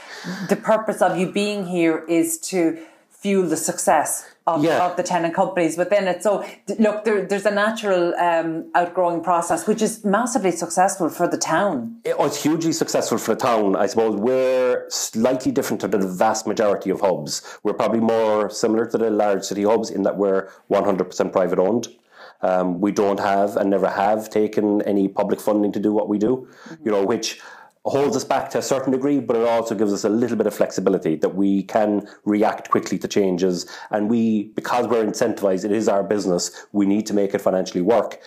the purpose of you being here is to fuel the success of the tenant companies within it. So look, there's a natural outgrowing process, which is massively successful for the town. It's hugely successful for the town. I suppose we're slightly different to the vast majority of hubs. We're probably more similar to the large city hubs in that we're 100% private owned. We don't have and never have taken any public funding to do what we do, mm-hmm. You know, which holds us back to a certain degree, but it also gives us a little bit of flexibility that we can react quickly to changes. And because we're incentivized, it is our business, we need to make it financially work.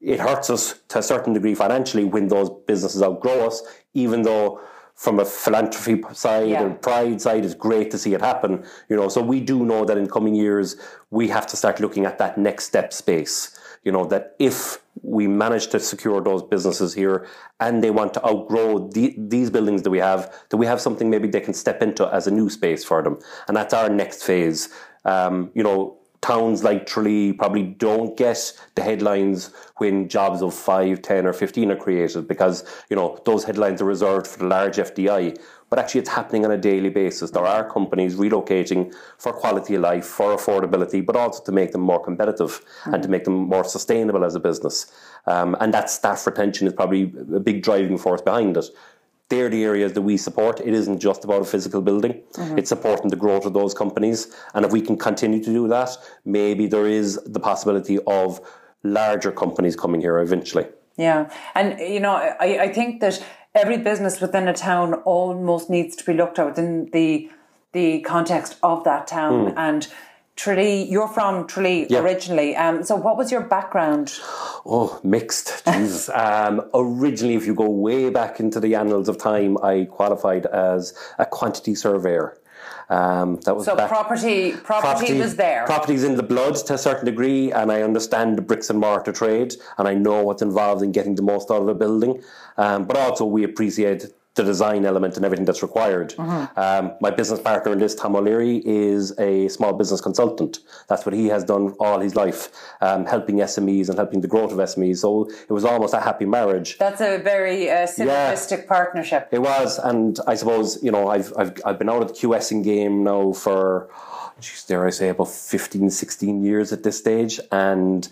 It hurts us to a certain degree financially when those businesses outgrow us, even though from a philanthropy side and pride side, it's great to see it happen. You know, so we do know that in coming years, we have to start looking at that next step space. You know, that if we manage to secure those businesses here and they want to outgrow these buildings that we have something maybe they can step into as a new space for them. And that's our next phase. You know, towns like Tralee probably don't get the headlines when jobs of 5, 10 or 15 are created, because, you know, those headlines are reserved for the large FDI. but actually it's happening on a daily basis. There are companies relocating for quality of life, for affordability, but also to make them more competitive and to make them more sustainable as a business. And that staff retention is probably a big driving force behind it. They're the areas that we support. It isn't just about a physical building. It's supporting the growth of those companies. And if we can continue to do that, maybe there is the possibility of larger companies coming here eventually. Yeah. And, you know, I think that every business within a town almost needs to be looked at within the context of that town. And Tralee, you're from Tralee originally. So what was your background? Oh, mixed. Jesus. Originally, if you go way back into the annals of time, I qualified as a quantity surveyor. That was so back. Property was there. Property's in the blood to a certain degree, and I understand the bricks and mortar trade, and I know what's involved in getting the most out of a building. But also, we appreciate the design element and everything that's required. My business partner in this, Tom O'Leary, is a small business consultant. That's what he has done all his life, helping SMEs and helping the growth of SMEs. So it was almost a happy marriage. That's a very synergistic partnership. It was, and I suppose, you know, I've been out of the QSing game now for, dare I say, about 15, 16 years at this stage, and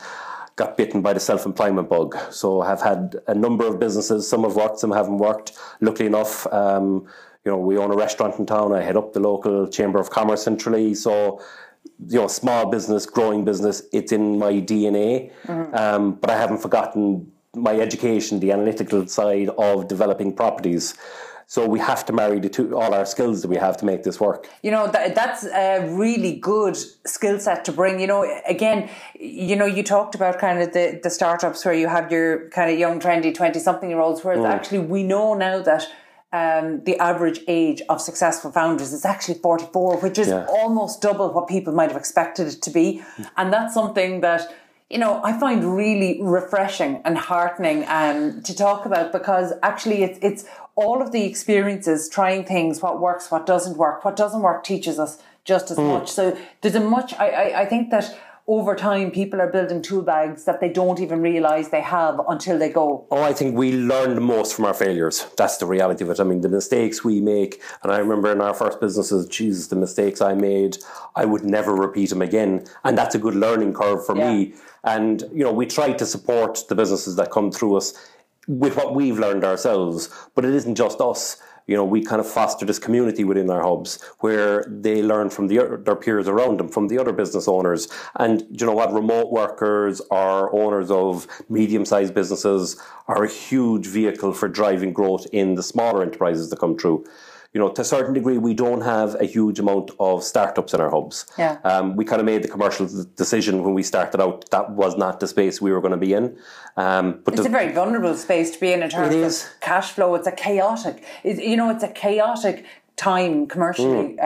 got bitten by the self-employment bug. So I've had a number of businesses. Some have worked, some haven't worked. Luckily enough, you know, we own a restaurant in town. I head up the local Chamber of Commerce centrally. So, you know, small business, growing business, it's in my DNA. But I haven't forgotten my education, the analytical side of developing properties. So we have to marry the two, all our skills that we have to make this work. You know, that's a really good skill set to bring. You know, again, you know, you talked about kind of the startups where you have your kind of young, trendy 20-something-year-olds, whereas actually we know now that the average age of successful founders is actually 44, which is almost double what people might have expected it to be. And that's something that, you know, I find really refreshing and heartening to talk about, because actually it's all of the experiences, trying things, what works, what doesn't work teaches us just as much. So there's a much, I think that over time people are building tool bags that they don't even realise they have until they go. Oh, I think we learn the most from our failures. That's the reality of it. I mean, the mistakes we make, and I remember in our first businesses, Jesus, the mistakes I made, I would never repeat them again. And that's a good learning curve for me. And, you know, we try to support the businesses that come through us with what we've learned ourselves, but it isn't just us. You know, we kind of foster this community within our hubs where they learn from their peers around them, from the other business owners. And you know what, remote workers or owners of medium-sized businesses are a huge vehicle for driving growth in the smaller enterprises that come through. You know, to a certain degree, we don't have a huge amount of startups in our hubs. We kind of made the commercial decision when we started out that was not the space we were going to be in. But it's a very vulnerable space to be in terms of cash flow. It's a chaotic, you know, it's a chaotic time commercially.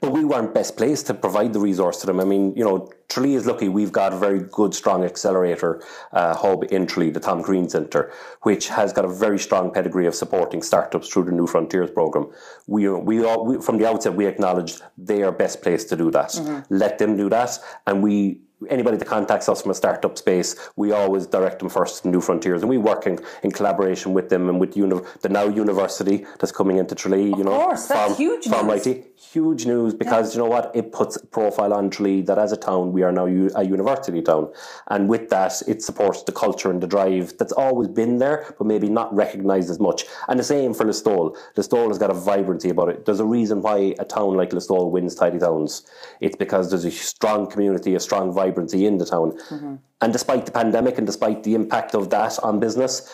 But we weren't best placed to provide the resource to them. I mean, you know, Tralee is lucky. We've got a very good, strong accelerator hub in Tralee, the Tom Green Center, which has got a very strong pedigree of supporting startups through the New Frontiers program. We from the outset, we acknowledged they are best placed to do that. Let them do that, and we. Anybody that contacts us from a startup space, we always direct them first to New Frontiers, and we work in collaboration with them and with the now university that's coming into Tralee. You know, of course, that's huge news. Huge news, because you know what, it puts a profile on Tralee that as a town we are now a university town, and with that it supports the culture and the drive that's always been there, but maybe not recognised as much. And the same for Listowel. Listowel has got a vibrancy about it. There's a reason why a town like Listowel wins Tidy Towns. It's because there's a strong community, a strong vibe in the town. And despite the pandemic and despite the impact of that on business,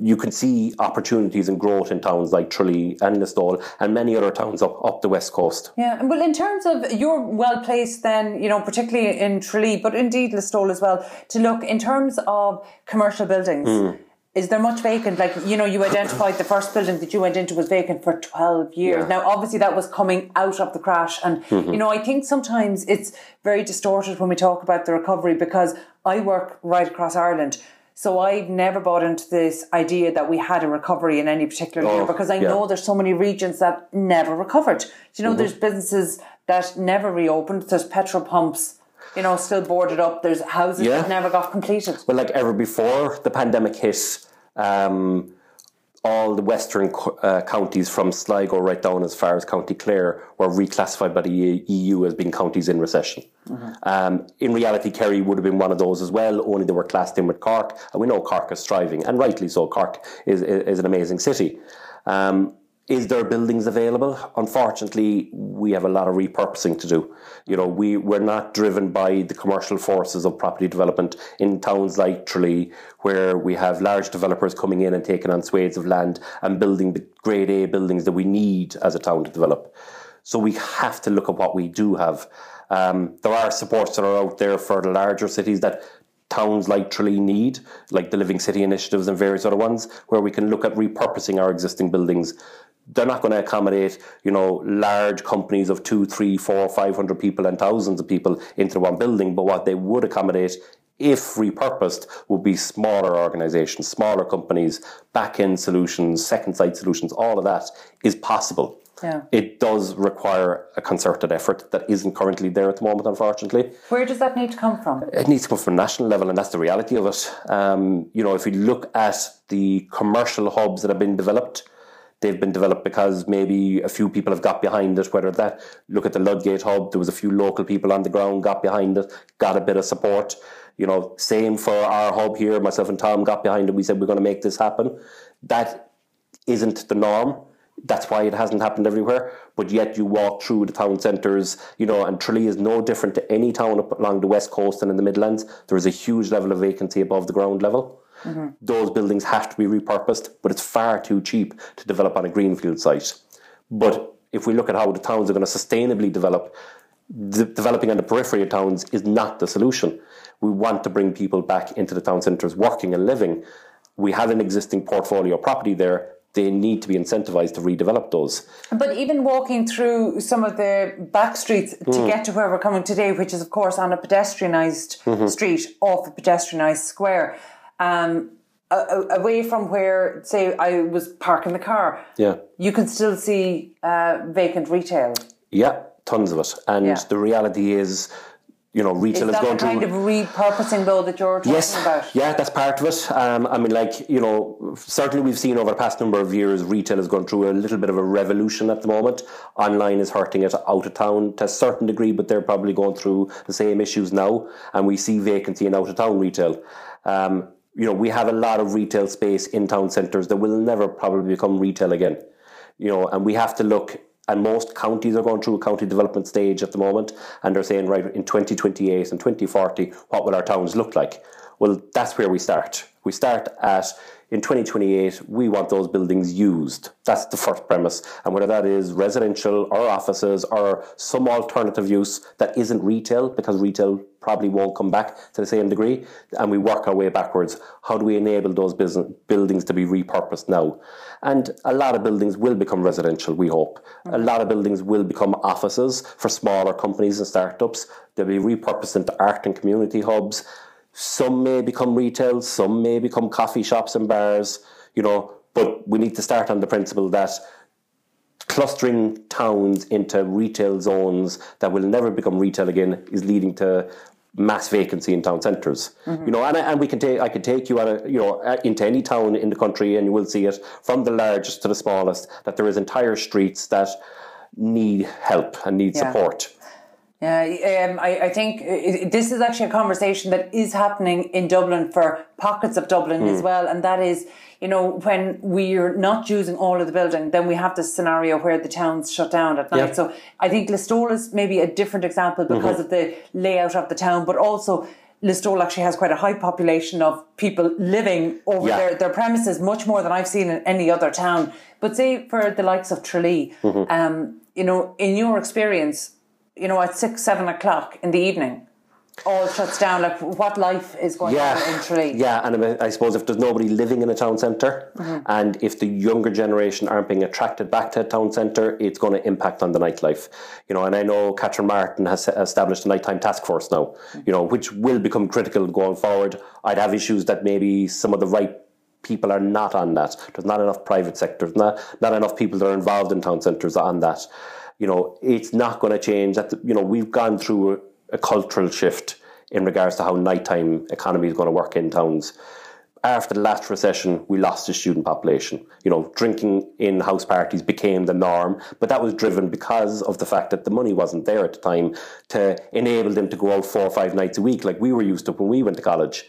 you can see opportunities and growth in towns like Tralee and Listowel and many other towns up the west coast. Well, in terms of, you're well placed then, you know, particularly in Tralee, but indeed Listowel as well, to look in terms of commercial buildings. Is there much vacant? Like, you know, you identified the first building that you went into was vacant for 12 years. Now, obviously, that was coming out of the crash. And, you know, I think sometimes it's very distorted when we talk about the recovery, because I work right across Ireland. So I've never bought into this idea that we had a recovery in any particular year, because I know there's so many regions that never recovered. You know, there's businesses that never reopened. There's petrol pumps, you know, still boarded up. There's houses that never got completed. Well, like ever before the pandemic hit, all the western counties from Sligo right down as far as County Clare were reclassified by the EU as being counties in recession. Mm-hmm. In reality, Kerry would have been one of those as well, only they were classed in with Cork. And we know Cork is thriving, and rightly so. Cork is an amazing city. Is there buildings available? Unfortunately, we have a lot of repurposing to do. You know, we're not driven by the commercial forces of property development in towns like Tralee, where we have large developers coming in and taking on swathes of land and building the grade A buildings that we need as a town to develop. So we have to look at what we do have. There are supports that are out there for the larger cities that towns like Tralee need, like the Living City initiatives and various other ones, where we can look at repurposing our existing buildings. They're not going to accommodate, you know, large companies of 200, 300, 400, 500 people and thousands of people into one building. But what they would accommodate, if repurposed, would be smaller organizations, smaller companies, back-end solutions, second-site solutions. All of that is possible. Yeah. It does require a concerted effort that isn't currently there at the moment, unfortunately. Where does that need to come from? It needs to come from national level, and that's the reality of it. You know, if you look at the commercial hubs that have been developed, they've been developed because maybe a few people have got behind it, whether that, look at the Ludgate hub, there was a few local people on the ground, got behind it, got a bit of support. You know, same for our hub here, myself and Tom got behind it, we said we're going to make this happen. That isn't the norm. That's why it hasn't happened everywhere. But yet you walk through the town centres, you know, and Tralee is no different to any town up along the west coast and in the Midlands. There is a huge level of vacancy above the ground level. Mm-hmm. Those buildings have to be repurposed, but it's far too cheap to develop on a greenfield site. But if we look at how the towns are going to sustainably develop, developing on the periphery of towns is not the solution. We want to bring people back into the town centres working and living. We have an existing portfolio property there. They need to be incentivized to redevelop those. But even walking through some of the back streets to get to where we're coming today, which is, of course, on a pedestrianised street off a pedestrianised square, away from where, say, I was parking the car, you can still see vacant retail. Yeah, tons of it. And the reality is, you know, retail is going to... Is that kind of repurposing, though, that you're talking about? Yeah, that's part of it. I mean, like, you know, certainly we've seen over the past number of years, retail has gone through a little bit of a revolution at the moment. Online is hurting it out of town to a certain degree, but they're probably going through the same issues now. And we see vacancy in out-of-town retail. You know, we have a lot of retail space in town centres that will never probably become retail again. You know, and we have to look... And most counties are going through a county development stage at the moment, and they're saying, right, in 2028 and 2040, what will our towns look like? Well, that's where we start. We start at, in 2028, we want those buildings used. That's the first premise. And whether that is residential or offices or some alternative use that isn't retail, because retail probably won't come back to the same degree, and we work our way backwards. How do we enable those buildings to be repurposed now? And a lot of buildings will become residential, we hope. A lot of buildings will become offices for smaller companies and startups. They'll be repurposed into art and community hubs. Some may become retail, some may become coffee shops and bars, you know, but we need to start on the principle that clustering towns into retail zones that will never become retail again is leading to mass vacancy in town centres. You know, and we can take, I could take you on a, you know, into any town in the country, and you will see it from the largest to the smallest, that there is entire streets that need help and need support. Yeah, I think this is actually a conversation that is happening in Dublin for pockets of Dublin as well. And that is, you know, when we're not using all of the building, then we have this scenario where the town's shut down at night. So I think Listowel is maybe a different example because of the layout of the town, but also Listowel actually has quite a high population of people living over their premises, much more than I've seen in any other town. But say for the likes of Tralee, you know, in your experience... You know, at 6, 7 o'clock in the evening, all shuts down. Like, what life is going on in Tralee? Yeah, and I suppose if there's nobody living in a town centre, and if the younger generation aren't being attracted back to a town centre, it's going to impact on the nightlife. You know, and I know Catherine Martin has established a nighttime task force now. You know, which will become critical going forward. I'd have issues that maybe some of the right people are not on that. There's not enough private sector. Not enough people that are involved in town centres on that. You know, it's not going to change. That, you know, we've gone through a cultural shift in regards to how nighttime economy is going to work in towns. after the last recession, we lost the student population. You know, drinking in house parties became the norm, but that was driven because of the fact that the money wasn't there at the time to enable them to go out 4 or 5 nights a week like we were used to when we went to college.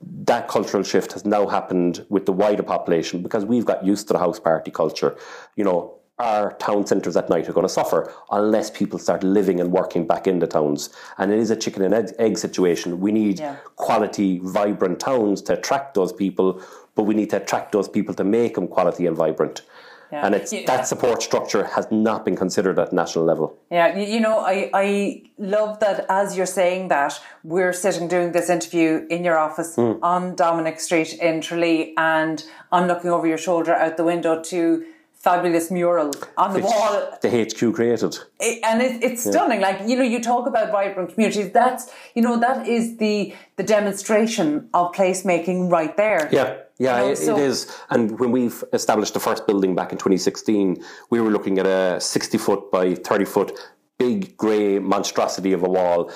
That cultural shift has now happened with the wider population because we've got used to the house party culture. You know, our town centres at night are going to suffer unless people start living and working back in the towns. And it is a chicken and egg situation. We need quality, vibrant towns to attract those people, but we need to attract those people to make them quality and vibrant. Yeah. And it's, that support structure has not been considered at national level. Yeah, you know, I love that as you're saying that, we're sitting doing this interview in your office on Dominic Street in Tralee, and I'm looking over your shoulder out the window to fabulous mural on the wall. The HQ created. It's stunning. Like, you know, you talk about vibrant communities. That's, you know, that is the demonstration of placemaking right there. Yeah. Yeah, you know, it is. And when we established the first building back in 2016, we were looking at a 60-foot by 30-foot big grey monstrosity of a wall.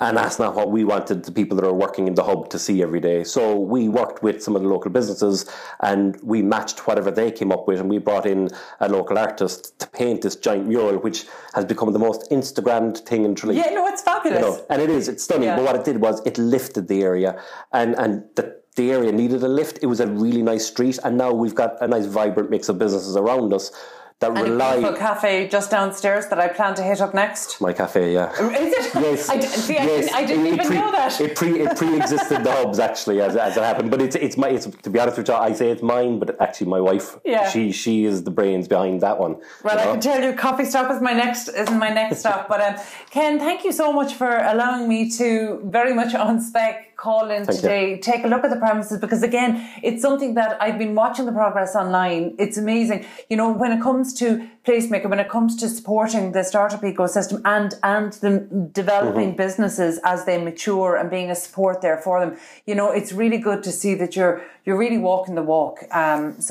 And that's not what we wanted the people that are working in the hub to see every day. So we worked with some of the local businesses and we matched whatever they came up with, and we brought in a local artist to paint this giant mural, which has become the most Instagrammed thing in Tralee. Yeah, no, it's fabulous. You know, and it is, it's stunning. Yeah. But what it did was it lifted the area, and the area needed a lift. It was a really nice street, and now we've got a nice vibrant mix of businesses around us that and rely... And a beautiful cafe just downstairs that I plan to hit up next. My cafe, yeah. Is it? Yes. I didn't even know that. It pre-existed the hubs, actually, as it happened. But it's to be honest with you, I say it's mine, but actually my wife, she is the brains behind that one. Well, you know? I can tell you, coffee stop is my next stop. But Ken, thank you so much for allowing me to very much on spec call in today, take a look at the premises, because again, it's something that I've been watching the progress online. It's amazing. You know, when it comes to placemaker, when it comes to supporting the startup ecosystem and the developing businesses as they mature and being a support there for them, you know, it's really good to see that you're really walking the walk. Genuinely,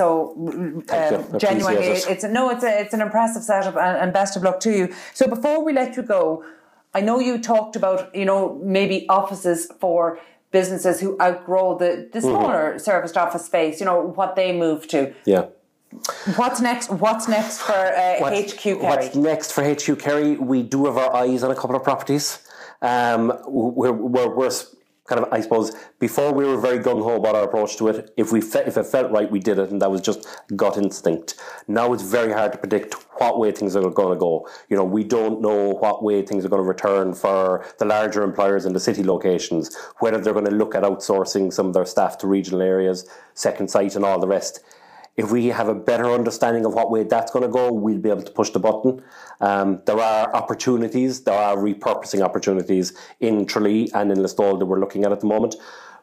it's an impressive setup, and best of luck to you. So before we let you go, I know you talked about, you know, maybe offices for businesses who outgrow the smaller serviced office space, you know, what they move to. Yeah. What's next for HQ Kerry? What's next for HQ Kerry? We do have our eyes on a couple of properties. We're kind of, I suppose, before we were very gung-ho about our approach to it. If it felt right, we did it, and that was just gut instinct. Now it's very hard to predict what way things are going to go. You know, we don't know what way things are going to return for the larger employers in the city locations, whether they're going to look at outsourcing some of their staff to regional areas, second site and all the rest. If we have a better understanding of what way that's going to go, we'll be able to push the button. There are opportunities, there are repurposing opportunities in Tralee and in Listowel that we're looking at the moment.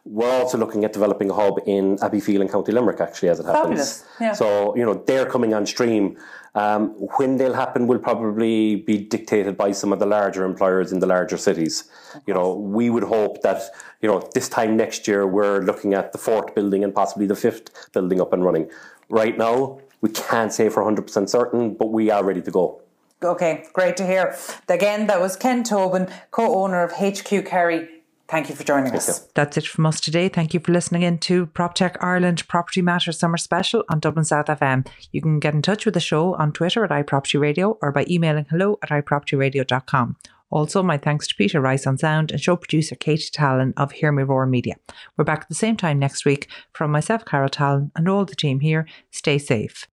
We're also looking at developing a hub in Abbeyfeale in County Limerick, actually, as it happens. Fabulous. Yeah. So, you know, they're coming on stream. When they'll happen will probably be dictated by some of the larger employers in the larger cities. You know, we would hope that, you know, this time next year, we're looking at the 4th building and possibly the 5th building up and running. Right now, we can't say for 100% certain, but we are ready to go. Okay, great to hear. Again, that was Ken Tobin, co-owner of HQ Kerry. Thank you for joining us. That's it from us today. Thank you for listening in to PropTech Ireland Property Matters Summer Special on Dublin South FM. You can get in touch with the show on Twitter at iPropertyRadio or by emailing hello@iPropertyRadio.com. Also, my thanks to Peter Rice on sound and show producer Katie Tallon of Hear Me Roar Media. We're back at the same time next week. From myself, Carol Tallon, and all the team here, stay safe.